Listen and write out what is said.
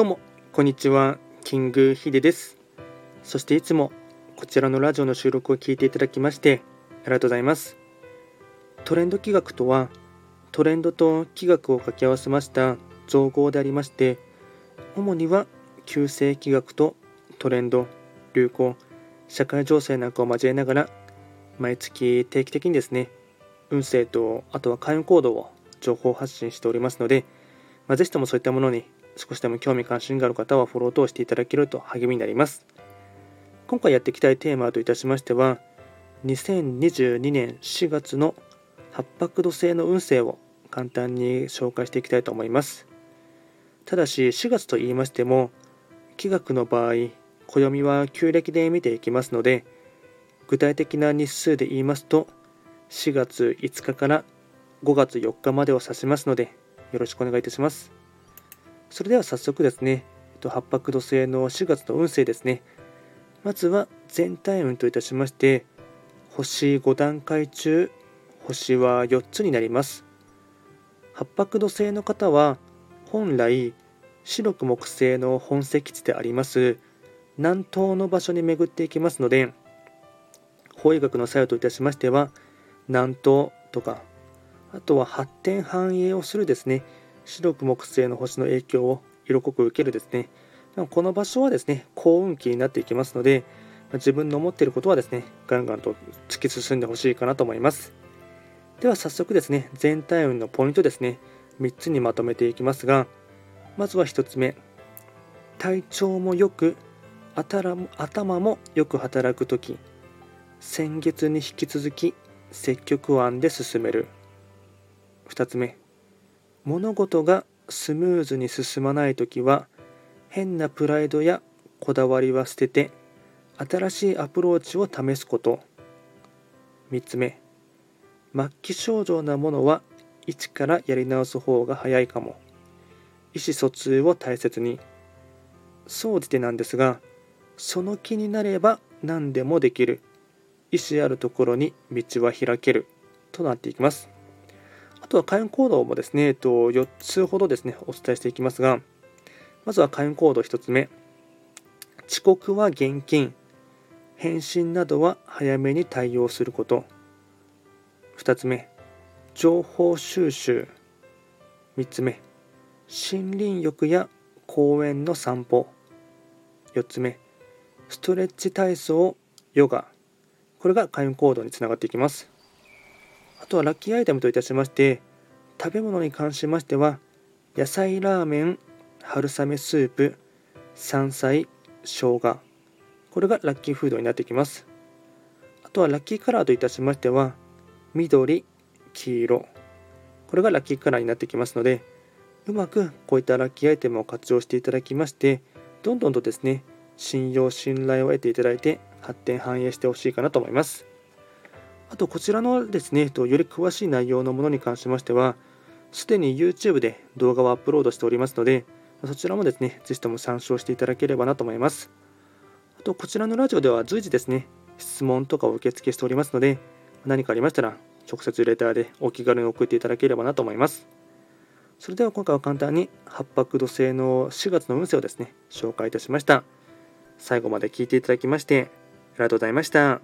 どうもこんにちは、キングヒデです。そしていつもこちらのラジオの収録を聞いていただきましてありがとうございます。トレンド気学とはトレンドと気学を掛け合わせました造語でありまして、主には旧世気学とトレンド、流行、社会情勢なんかを交えながら毎月定期的にですね、運勢とあとは開運行動を情報発信しておりますので、ぜひともそういったものに少しでも興味関心がある方はフォロー等していただけると励みになります。今回やっていきたいテーマといたしましては、2022年4月の八白土星の運勢を簡単に紹介していきたいと思います。ただし4月と言いましても、気学の場合暦は旧暦で見ていきますので、具体的な日数で言いますと4月5日から5月4日までを指しますので、よろしくお願いいたします。それでは早速ですね、八白土星の4月の運勢ですね。まずは全体運といたしまして、星5段階中星は4つになります。八白土星の方は本来白く木星の本石地であります南東の場所に巡っていきますので、方位学の作用といたしましては南東とか、あとは発展繁栄をするですね、白く木星の星の影響を色濃く受けるですね、この場所はですね幸運期になっていきますので、自分の思っていることはですねガンガンと突き進んでほしいかなと思います。では早速ですね、全体運のポイントですね、3つにまとめていきますが、まずは1つ目、体調もよく頭もよく働くとき、先月に引き続き積極案で進める。2つ目、物事がスムーズに進まないときは変なプライドやこだわりは捨てて新しいアプローチを試すこと。3つ目、末期症状なものは一からやり直す方が早いかも。意思疎通を大切に。総じてなんですが、その気になれば何でもできる、意思あるところに道は開けるとなっていきます。あとは開運行動もですね、4つほどですねお伝えしていきますが、まずは開運行動1つ目、遅刻は厳禁、返信などは早めに対応すること。2つ目、情報収集。3つ目、森林浴や公園の散歩。4つ目、ストレッチ、体操、ヨガ。これが開運行動につながっていきます。あとはラッキーアイテムといたしまして、食べ物に関しましては野菜ラーメン、春雨スープ、山菜、生姜。これがラッキーフードになっていきます。あとはラッキーカラーといたしましては緑、黄色。これがラッキーカラーになってきますので、うまくこういったラッキーアイテムを活用していただきまして、どんどんとですね信用信頼を得ていただいて発展繁栄してほしいかなと思います。あとこちらのですね、より詳しい内容のものに関しましてはすでに YouTube で動画をアップロードしておりますので、そちらもですねぜひとも参照していただければなと思います。あとこちらのラジオでは随時ですね質問とかを受付しておりますので、何かありましたら直接レターでお気軽に送っていただければなと思います。それでは今回は簡単に八白土星の4月の運勢をですね紹介いたしました。最後まで聞いていただきましてありがとうございました。